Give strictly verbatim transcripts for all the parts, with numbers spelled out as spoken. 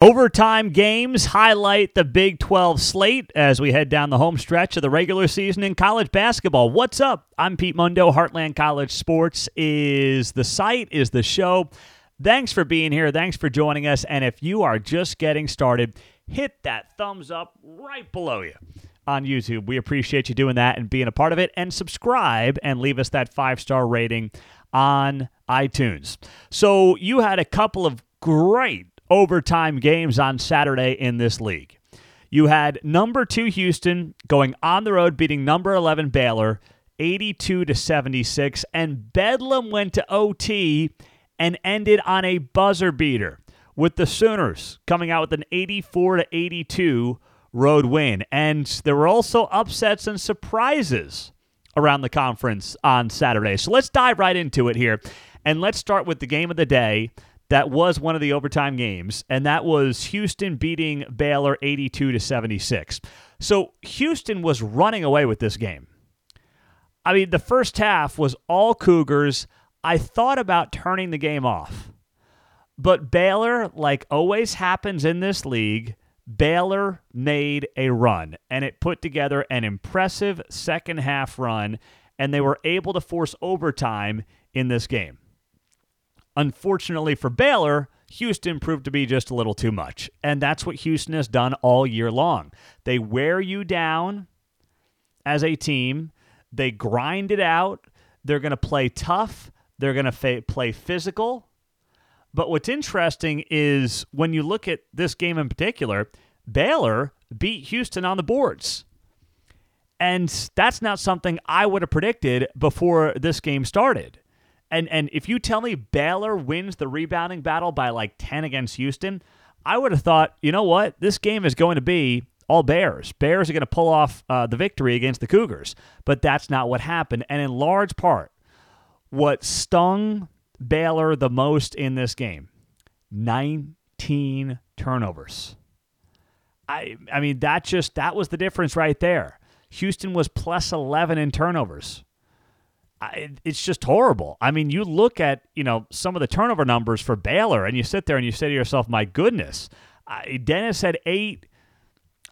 Overtime games highlight the Big twelve slate as we head down the home stretch of the regular season in college basketball. What's up? I'm Pete Mundo. Heartland College Sports is the site, is the show. Thanks for being here. Thanks for joining us. And if you are just getting started, hit that thumbs up right below you on YouTube. We appreciate you doing that and being a part of it. And subscribe and leave us that five-star rating on iTunes. So you had a couple of great overtime games on Saturday in this league. You had number two Houston going on the road, beating number eleven Baylor, eighty-two to seventy-six, and Bedlam went to O T and ended on a buzzer beater with the Sooners coming out with an eighty-four to eighty-two road win. And there were also upsets and surprises around the conference on Saturday. So let's dive right into it here, and let's start with the game of the day. That was one of the overtime games, and that was Houston beating Baylor eighty-two to seventy-six. So Houston was running away with this game. I mean, the first half was all Cougars. I thought about turning the game off. But Baylor, like always happens in this league, Baylor made a run, and it put together an impressive second half run, and they were able to force overtime in this game. Unfortunately for Baylor, Houston proved to be just a little too much. And that's what Houston has done all year long. They wear you down as a team. They grind it out. They're going to play tough. They're going to fa- play physical. But what's interesting is when you look at this game in particular, Baylor beat Houston on the boards. And that's not something I would have predicted before this game started. And and if you tell me Baylor wins the rebounding battle by like ten against Houston, I would have thought, you know what? This game is going to be all Bears. Bears are going to pull off uh, the victory against the Cougars. But that's not what happened. And in large part, what stung Baylor the most in this game, nineteen turnovers. I I mean, that just that was the difference right there. Houston was plus eleven in turnovers. I, it's just horrible. I mean, you look at, you know, some of the turnover numbers for Baylor, and you sit there and you say to yourself, my goodness, I, Dennis had eight,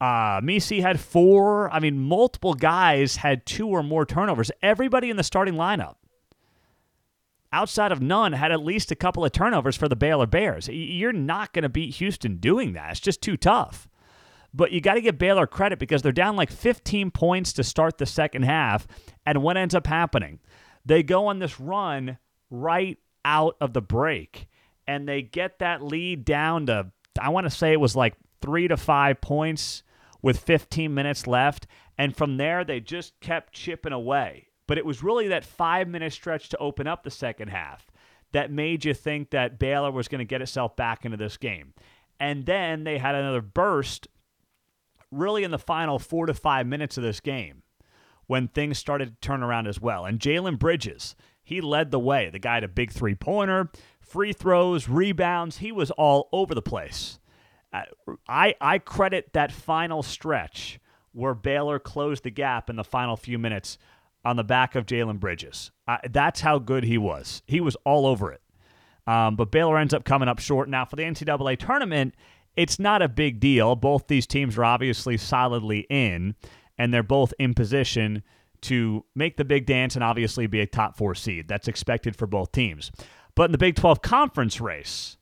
uh, Misi had four. I mean, multiple guys had two or more turnovers. Everybody in the starting lineup, outside of none, had at least a couple of turnovers for the Baylor Bears. You're not going to beat Houston doing that. It's just too tough. But you got to give Baylor credit because they're down like fifteen points to start the second half. And what ends up happening? They go on this run right out of the break. And they get that lead down to, I want to say it was like three to five points with fifteen minutes left. And from there, they just kept chipping away. But it was really that five-minute stretch to open up the second half that made you think that Baylor was going to get itself back into this game. And then they had another burst really in the final four to five minutes of this game when things started to turn around as well. And Jalen Bridges, he led the way. The guy had a big three-pointer, free throws, rebounds. He was all over the place. I, I credit that final stretch where Baylor closed the gap in the final few minutes on the back of Jalen Bridges. I, that's how good he was. He was all over it. Um, but Baylor ends up coming up short. Now, for the N C double A tournament, it's not a big deal. Both these teams are obviously solidly in, and they're both in position to make the big dance and obviously be a top four seed. That's expected for both teams. But in the Big twelve conference race,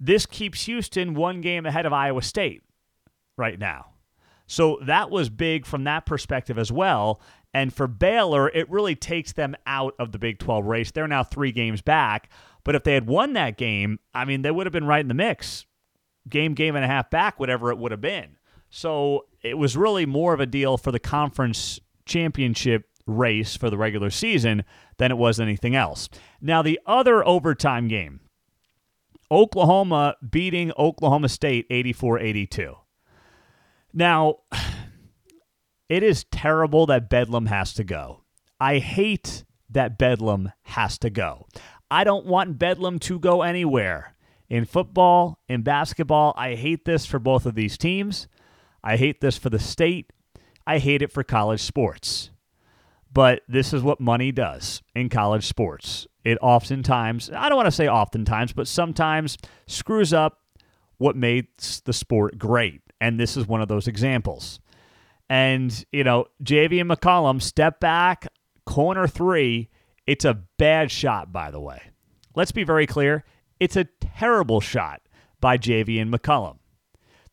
this keeps Houston one game ahead of Iowa State right now. So that was big from that perspective as well. And for Baylor, it really takes them out of the Big twelve race. They're now three games back. But if they had won that game, I mean, they would have been right in the mix. Game, game and a half back, whatever it would have been. So it was really more of a deal for the conference championship race for the regular season than it was anything else. Now, the other overtime game, Oklahoma beating Oklahoma State eighty-four eighty-two. Now, it is terrible that Bedlam has to go. I hate that Bedlam has to go. I don't want Bedlam to go anywhere. In football, in basketball, I hate this for both of these teams. I hate this for the state. I hate it for college sports. But this is what money does in college sports. It oftentimes, I don't want to say oftentimes, but sometimes screws up what makes the sport great. And this is one of those examples. And, you know, Javian McCollum, step back, corner three. It's a bad shot, by the way. Let's be very clear. It's a terrible shot by Javian McCollum.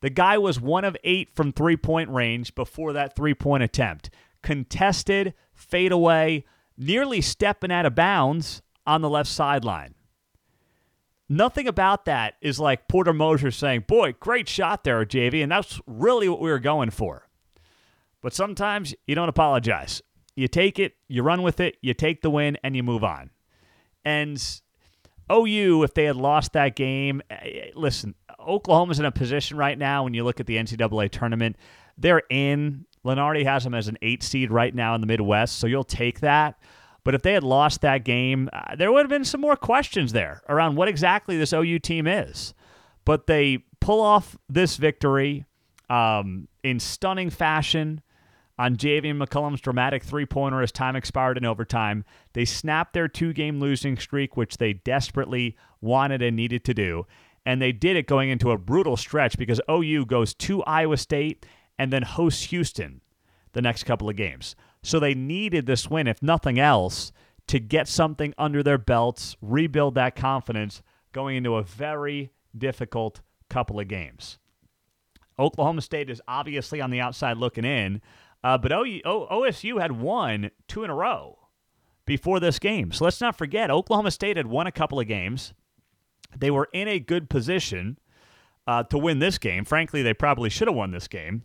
The guy was one of eight from three-point range before that three-point attempt. Contested, fadeaway, nearly stepping out of bounds on the left sideline. Nothing about that is like Porter Moser saying, boy, great shot there, J V, and that's really what we were going for. But sometimes you don't apologize. You take it, you run with it, you take the win, and you move on. And O U, if they had lost that game, listen, Oklahoma's in a position right now when you look at the N C double A tournament. They're in. Lunardi has them as an eight seed right now in the Midwest, so you'll take that. But if they had lost that game, uh, there would have been some more questions there around what exactly this O U team is. But they pull off this victory um, in stunning fashion on Javian McCollum's dramatic three-pointer as time expired in overtime. They snapped their two-game losing streak, which they desperately wanted and needed to do. And they did it going into a brutal stretch because O U goes to Iowa State and then hosts Houston the next couple of games. So they needed this win, if nothing else, to get something under their belts, rebuild that confidence going into a very difficult couple of games. Oklahoma State is obviously on the outside looking in, uh, but O S U had won two in a row before this game. So let's not forget, Oklahoma State had won a couple of games. They were in a good position uh, to win this game. Frankly, they probably should have won this game.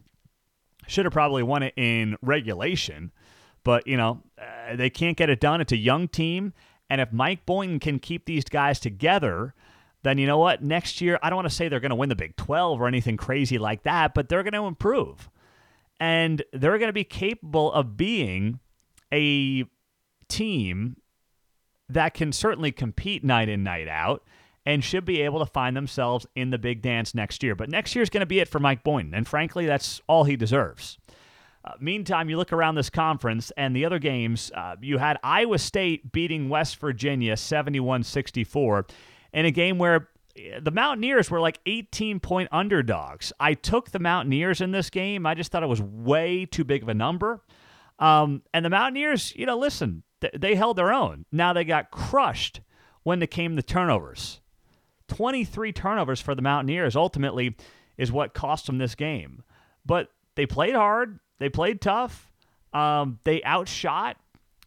Should have probably won it in regulation, but, you know, uh, they can't get it done. It's a young team, and if Mike Boynton can keep these guys together, then you know what? Next year, I don't want to say they're going to win the Big twelve or anything crazy like that, but they're going to improve, and they're going to be capable of being a team that can certainly compete night in, night out, and should be able to find themselves in the big dance next year. But next year's going to be it for Mike Boynton, and frankly, that's all he deserves. Uh, meantime, you look around this conference and the other games, uh, you had Iowa State beating West Virginia seventy-one sixty-four in a game where the Mountaineers were like eighteen-point underdogs. I took the Mountaineers in this game. I just thought it was way too big of a number. Um, and the Mountaineers, you know, listen, th- they held their own. Now they got crushed when it came to turnovers. twenty-three turnovers for the Mountaineers ultimately is what cost them this game. But they played hard. They played tough. Um, they outshot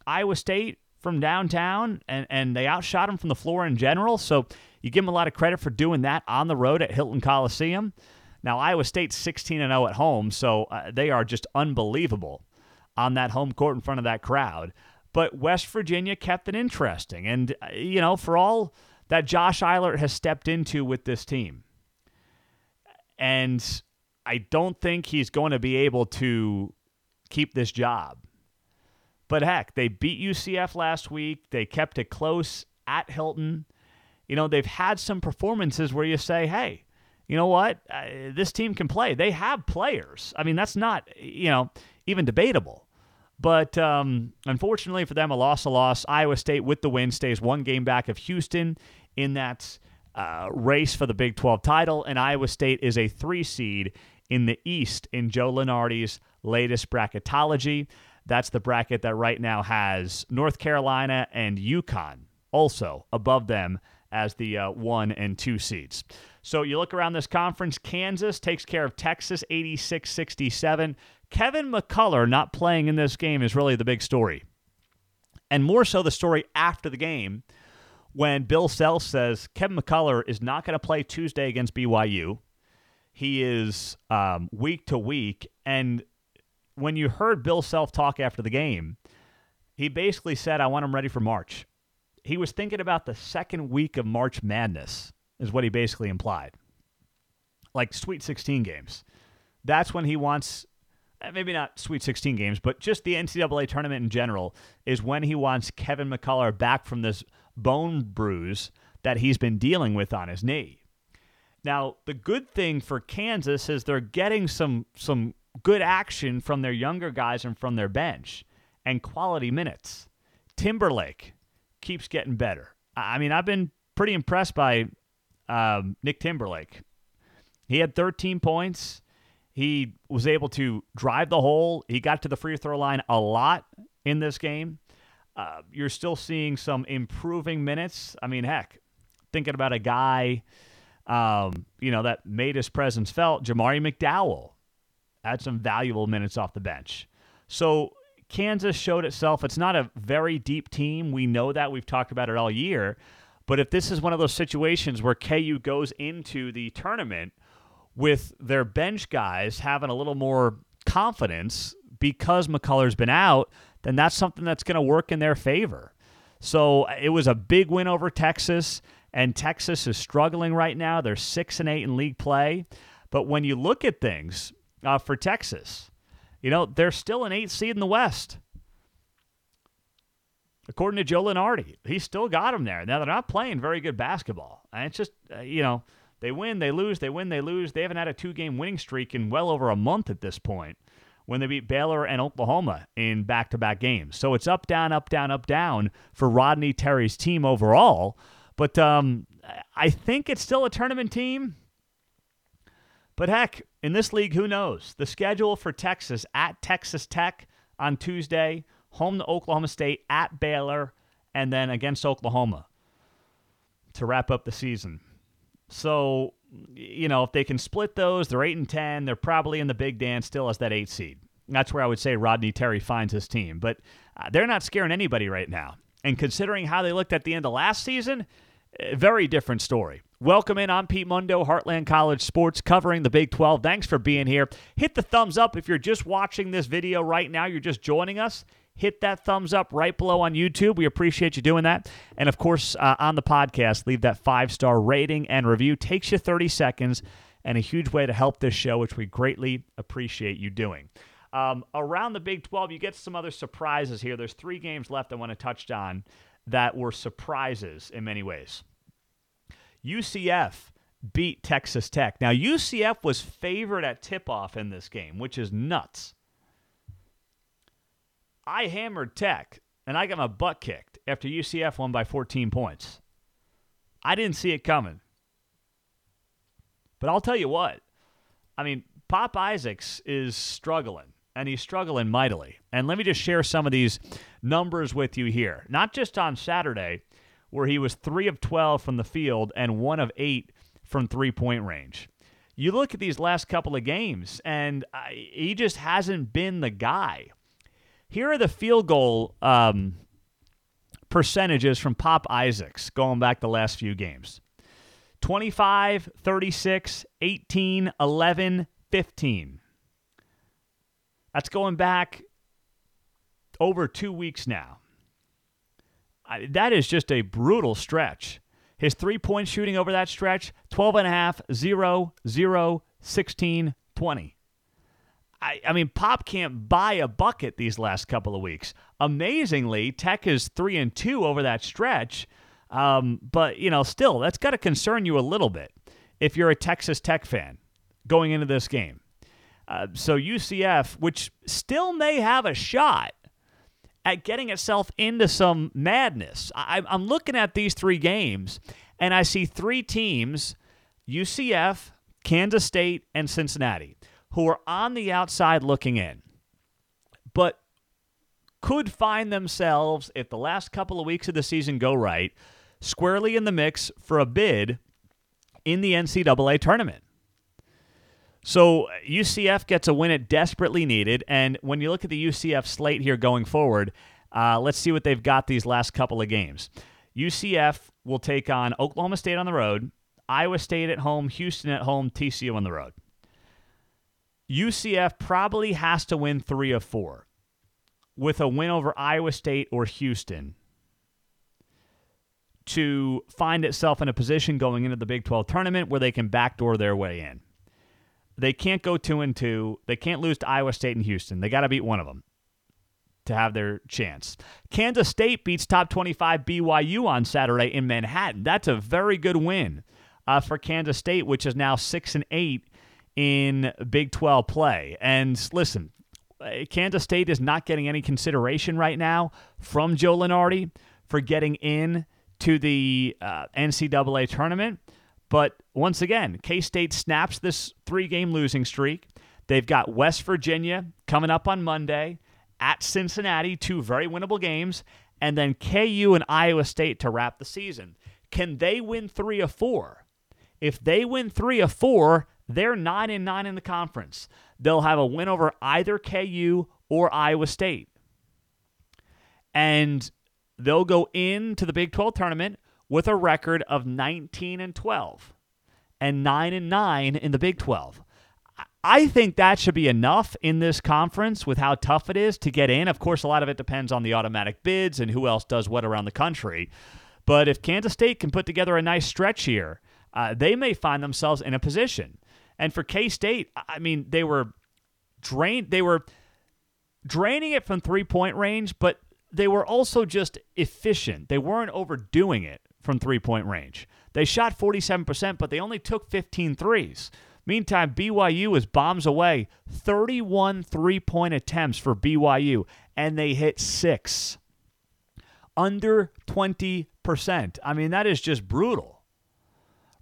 Iowa State from downtown, and, and they outshot them from the floor in general. So you give them a lot of credit for doing that on the road at Hilton Coliseum. Now, Iowa State's sixteen and oh at home, so uh, they are just unbelievable on that home court in front of that crowd. But West Virginia kept it interesting. And, uh, you know, for all that Josh Eilert has stepped into with this team, and I don't think he's going to be able to keep this job. But heck, they beat U C F last week. They kept it close at Hilton. You know, they've had some performances where you say, hey, you know what? Uh, this team can play. They have players. I mean, that's not, you know, even debatable. But um, unfortunately for them, a loss, a loss. Iowa State with the win stays one game back of Houston in that uh, race for the Big twelve title, and Iowa State is a three seed in the East in Joe Lunardi's latest bracketology. That's the bracket that right now has North Carolina and UConn also above them as the uh, one and two seeds. So you look around this conference, Kansas takes care of Texas eighty-six sixty-seven. Kevin McCullough not playing in this game is really the big story. And more so the story after the game when Bill Self says Kevin McCullough is not going to play Tuesday against B Y U. He is um, week to week. And when you heard Bill Self talk after the game, he basically said, I want him ready for March. He was thinking about the second week of March Madness is what he basically implied. Like Sweet sixteen games. That's when he wants, maybe not Sweet sixteen games, but just the N C double A tournament in general is when he wants Kevin McCullough back from this bone bruise that he's been dealing with on his knee. Now, the good thing for Kansas is they're getting some some good action from their younger guys and from their bench and quality minutes. Timberlake keeps getting better. I mean, I've been pretty impressed by Um, Nick Timberlake He had thirteen points. He was able to drive the hole. He got to the free throw line a lot in this game. Uh, you're still seeing some improving minutes. I mean, heck, thinking about a guy, um, you know, that made his presence felt, Jamari McDowell had some valuable minutes off the bench. So Kansas showed itself. It's not a very deep team. We know that. We've talked about it all year. But if this is one of those situations where K U goes into the tournament with their bench guys having a little more confidence because McCullough's been out, then that's something that's going to work in their favor. So it was a big win over Texas, and Texas is struggling right now. They're six and eight in league play. But when you look at things uh, for Texas, you know, they're still an eighth seed in the West. According to Joe Lunardi, he's still got them there. Now, they're not playing very good basketball. And it's just, uh, you know, they win, they lose, they win, they lose. They haven't had a two-game winning streak in well over a month at this point when they beat Baylor and Oklahoma in back-to-back games. So it's up, down, up, down, up, down for Rodney Terry's team overall. But um, I think it's still a tournament team. But heck, in this league, who knows? The schedule for Texas: at Texas Tech on Tuesday, home to Oklahoma State, at Baylor, and then against Oklahoma to wrap up the season. So, you know, if they can split those, they're eight and ten. They're probably in the big dance still as that eight seed. That's where I would say Rodney Terry finds his team. But uh, they're not scaring anybody right now. And considering how they looked at the end of last season, very different story. Welcome in. I'm Pete Mundo, Heartland College Sports, covering the Big twelve. Thanks for being here. Hit the thumbs up if you're just watching this video right now. You're just joining us. Hit that thumbs up right below on YouTube. We appreciate you doing that. And, of course, uh, on the podcast, leave that five-star rating and review. Takes you thirty seconds and a huge way to help this show, which we greatly appreciate you doing. Um, around the Big twelve, you get some other surprises here. There's three games left I want to touch on that were surprises in many ways. U C F beat Texas Tech. Now, U C F was favored at tip-off in this game, which is nuts. I hammered Tech, and I got my butt kicked after U C F won by fourteen points. I didn't see it coming. But I'll tell you what. I mean, Pop Isaacs is struggling, and he's struggling mightily. And let me just share some of these numbers with you here. Not just on Saturday, where he was three of twelve from the field and one of eight from three-point range. You look at these last couple of games, and I, he just hasn't been the guy. Here are the field goal um, percentages from Pop Isaacs going back the last few games. twenty-five, thirty-six, eighteen, eleven, fifteen. That's going back over two weeks now. I, that is just a brutal stretch. His three-point shooting over that stretch, twelve and a half, zero, zero, sixteen, twenty. I, I mean, Pop can't buy a bucket these last couple of weeks. Amazingly, Tech is three and two over that stretch. Um, but, you know, still, that's got to concern you a little bit if you're a Texas Tech fan going into this game. Uh, so U C F, which still may have a shot at getting itself into some madness. I, I'm looking at these three games, and I see three teams, U C F, Kansas State, and Cincinnati, who are on the outside looking in, but could find themselves, if the last couple of weeks of the season go right, squarely in the mix for a bid in the N C double A tournament. So U C F gets a win it desperately needed, and when you look at the U C F slate here going forward, uh, let's see what they've got these last couple of games. U C F will take on Oklahoma State on the road, Iowa State at home, Houston at home, T C U on the road. U C F probably has to win three of four with a win over Iowa State or Houston to find itself in a position going into the Big twelve tournament where they can backdoor their way in. They can't go two and two. They can't lose to Iowa State and Houston. They got to beat one of them to have their chance. Kansas State beats top twenty-five B Y U on Saturday in Manhattan. That's a very good win uh, for Kansas State, which is now six and eight in Big twelve play. And listen, Kansas State is not getting any consideration right now from Joe Lunardi for getting in to the uh, N C double A tournament, But once again, K-State snaps this three-game losing streak. They've got West Virginia coming up on Monday, at Cincinnati, two very winnable games, and then K U and Iowa State to wrap the season. Can they win three of four? If they win three of four, they're nine and nine in the conference. They'll have a win over either K U or Iowa State. And they'll go into the Big twelve tournament with a record of nineteen and twelve and nine and nine in the Big twelve. I think that should be enough in this conference with how tough it is to get in. Of course, a lot of it depends on the automatic bids and who else does what around the country. But if Kansas State can put together a nice stretch here, uh, they may find themselves in a position. And for K-State, I mean, they were drained. They were draining it from three-point range, but they were also just efficient. They weren't overdoing it from three-point range. They shot forty-seven percent, but they only took fifteen threes. Meantime, B Y U was bombs away. thirty-one three-point attempts for B Y U, and they hit six. Under twenty percent. I mean, that is just brutal,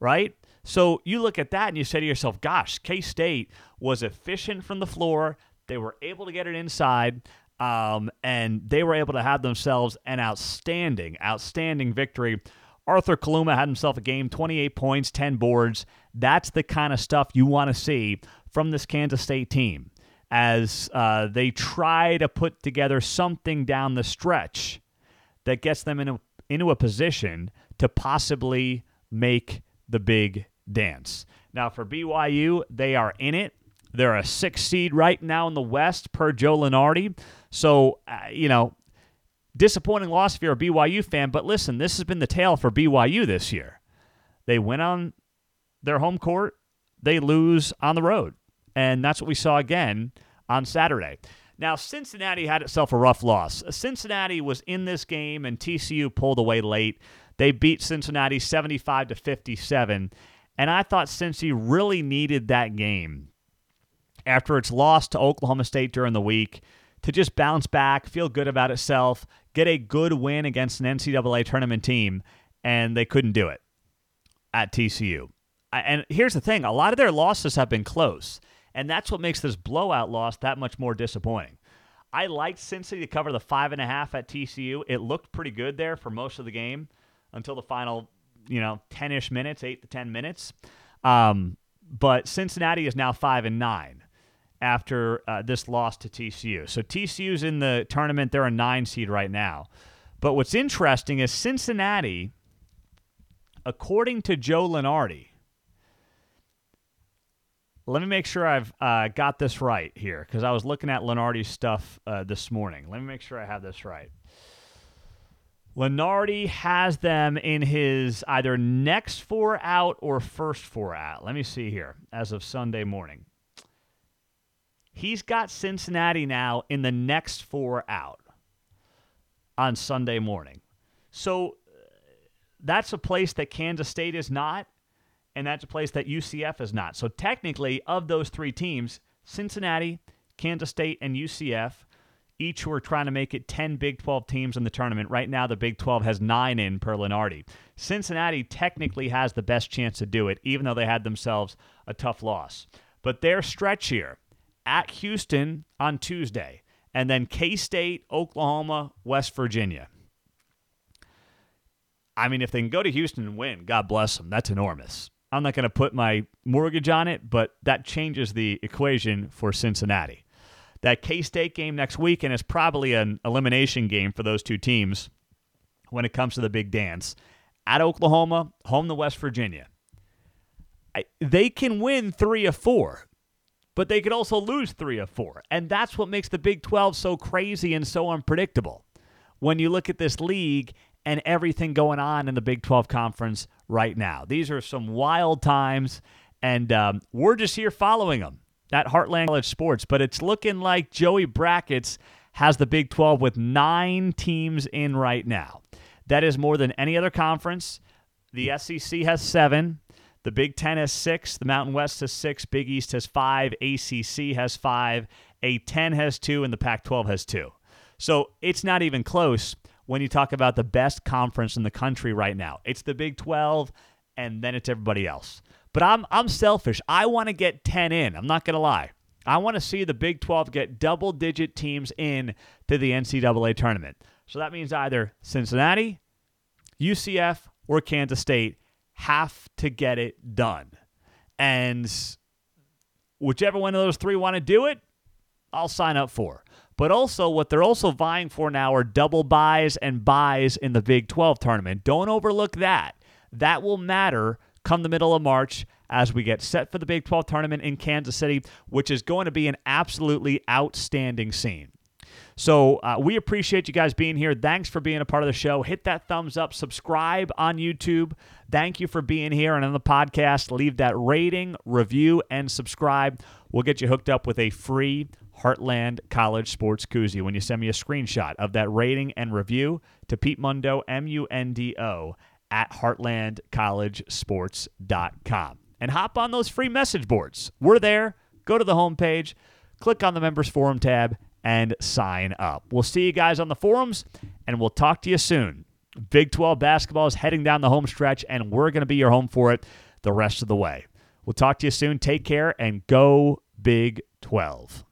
right? So you look at that and you say to yourself, gosh, K-State was efficient from the floor. They were able to get it inside, um, and they were able to have themselves an outstanding, outstanding victory. Arthur Kaluma had himself a game, twenty-eight points, ten boards. That's the kind of stuff you want to see from this Kansas State team as uh, they try to put together something down the stretch that gets them in a, into a position to possibly make the big dance. Now for B Y U, they are in it. They're a six seed right now in the West per Joe Lunardi. So, uh, you know, disappointing loss if you're a B Y U fan, but listen, this has been the tale for B Y U this year. They win on their home court, they lose on the road, and that's what we saw again on Saturday. Now, Cincinnati had itself a rough loss. Cincinnati was in this game, and T C U pulled away late. They beat Cincinnati seventy-five to fifty-seven, and I thought Cincy really needed that game after its loss to Oklahoma State during the week to just bounce back, feel good about itself, get a good win against an N C double A tournament team, and they couldn't do it at T C U. And here's the thing, a lot of their losses have been close, and that's what makes this blowout loss that much more disappointing. I liked Cincy to cover the five and a half at T C U. It looked pretty good there for most of the game until the final, you know, ten-ish minutes, eight to ten minutes. Um, but Cincinnati is now five and nine after uh, this loss to T C U. So T C U's in the tournament. They're a nine seed right now. But what's interesting is Cincinnati, according to Joe Lunardi, let me make sure I've uh, got this right here because I was looking at Lunardi's stuff uh, this morning. Let me make sure I have this right. Lunardi has them in his either next four out or first four out. Let me see here as of Sunday morning. He's got Cincinnati now in the next four out on Sunday morning. So that's a place that Kansas State is not, and that's a place that U C F is not. So technically, of those three teams, Cincinnati, Kansas State, and U C F, each who are trying to make it ten Big twelve teams in the tournament. Right now, the Big twelve has nine in per Lunardi. Cincinnati technically has the best chance to do it, even though they had themselves a tough loss. But their stretch here, at Houston on Tuesday, and then K-State, Oklahoma, West Virginia. I mean, if they can go to Houston and win, God bless them. That's enormous. I'm not going to put my mortgage on it, but that changes the equation for Cincinnati. That K-State game next week, and it's probably an elimination game for those two teams when it comes to the big dance. At Oklahoma, home to West Virginia. I, they can win three of four. But they could also lose three of four. And that's what makes the Big twelve so crazy and so unpredictable when you look at this league and everything going on in the Big twelve conference right now. These are some wild times, and um, we're just here following them at Heartland College Sports. But it's looking like Joey Brackets has the Big twelve with nine teams in right now. That is more than any other conference. The S E C has seven. The Big Ten has six, the Mountain West has six, Big East has five, A C C has five, A ten has two, and the Pac twelve has two. So it's not even close when you talk about the best conference in the country right now. It's the Big twelve and then it's everybody else. But I'm I'm selfish. I want to get ten in. I'm not going to lie. I want to see the Big twelve get double-digit teams in to the N C double A tournament. So that means either Cincinnati, U C F, or Kansas State have to get it done. And whichever one of those three want to do it, I'll sign up for. But also, what they're also vying for now are double buys and buys in the Big twelve tournament. Don't overlook that. That will matter come the middle of March as we get set for the Big twelve tournament in Kansas City, which is going to be an absolutely outstanding scene. So uh, we appreciate you guys being here. Thanks for being a part of the show. Hit that thumbs up. Subscribe on YouTube. Thank you for being here. And on the podcast, leave that rating, review, and subscribe. We'll get you hooked up with a free Heartland College Sports Koozie when you send me a screenshot of that rating and review to Pete Mundo, M U N D O, at heartland college sports dot com. And hop on those free message boards. We're there. Go to the homepage, click on the Members Forum tab, and sign up. We'll see you guys on the forums, and we'll talk to you soon. Big twelve basketball is heading down the home stretch, and we're going to be your home for it the rest of the way. We'll talk to you soon. Take care, and go Big twelve.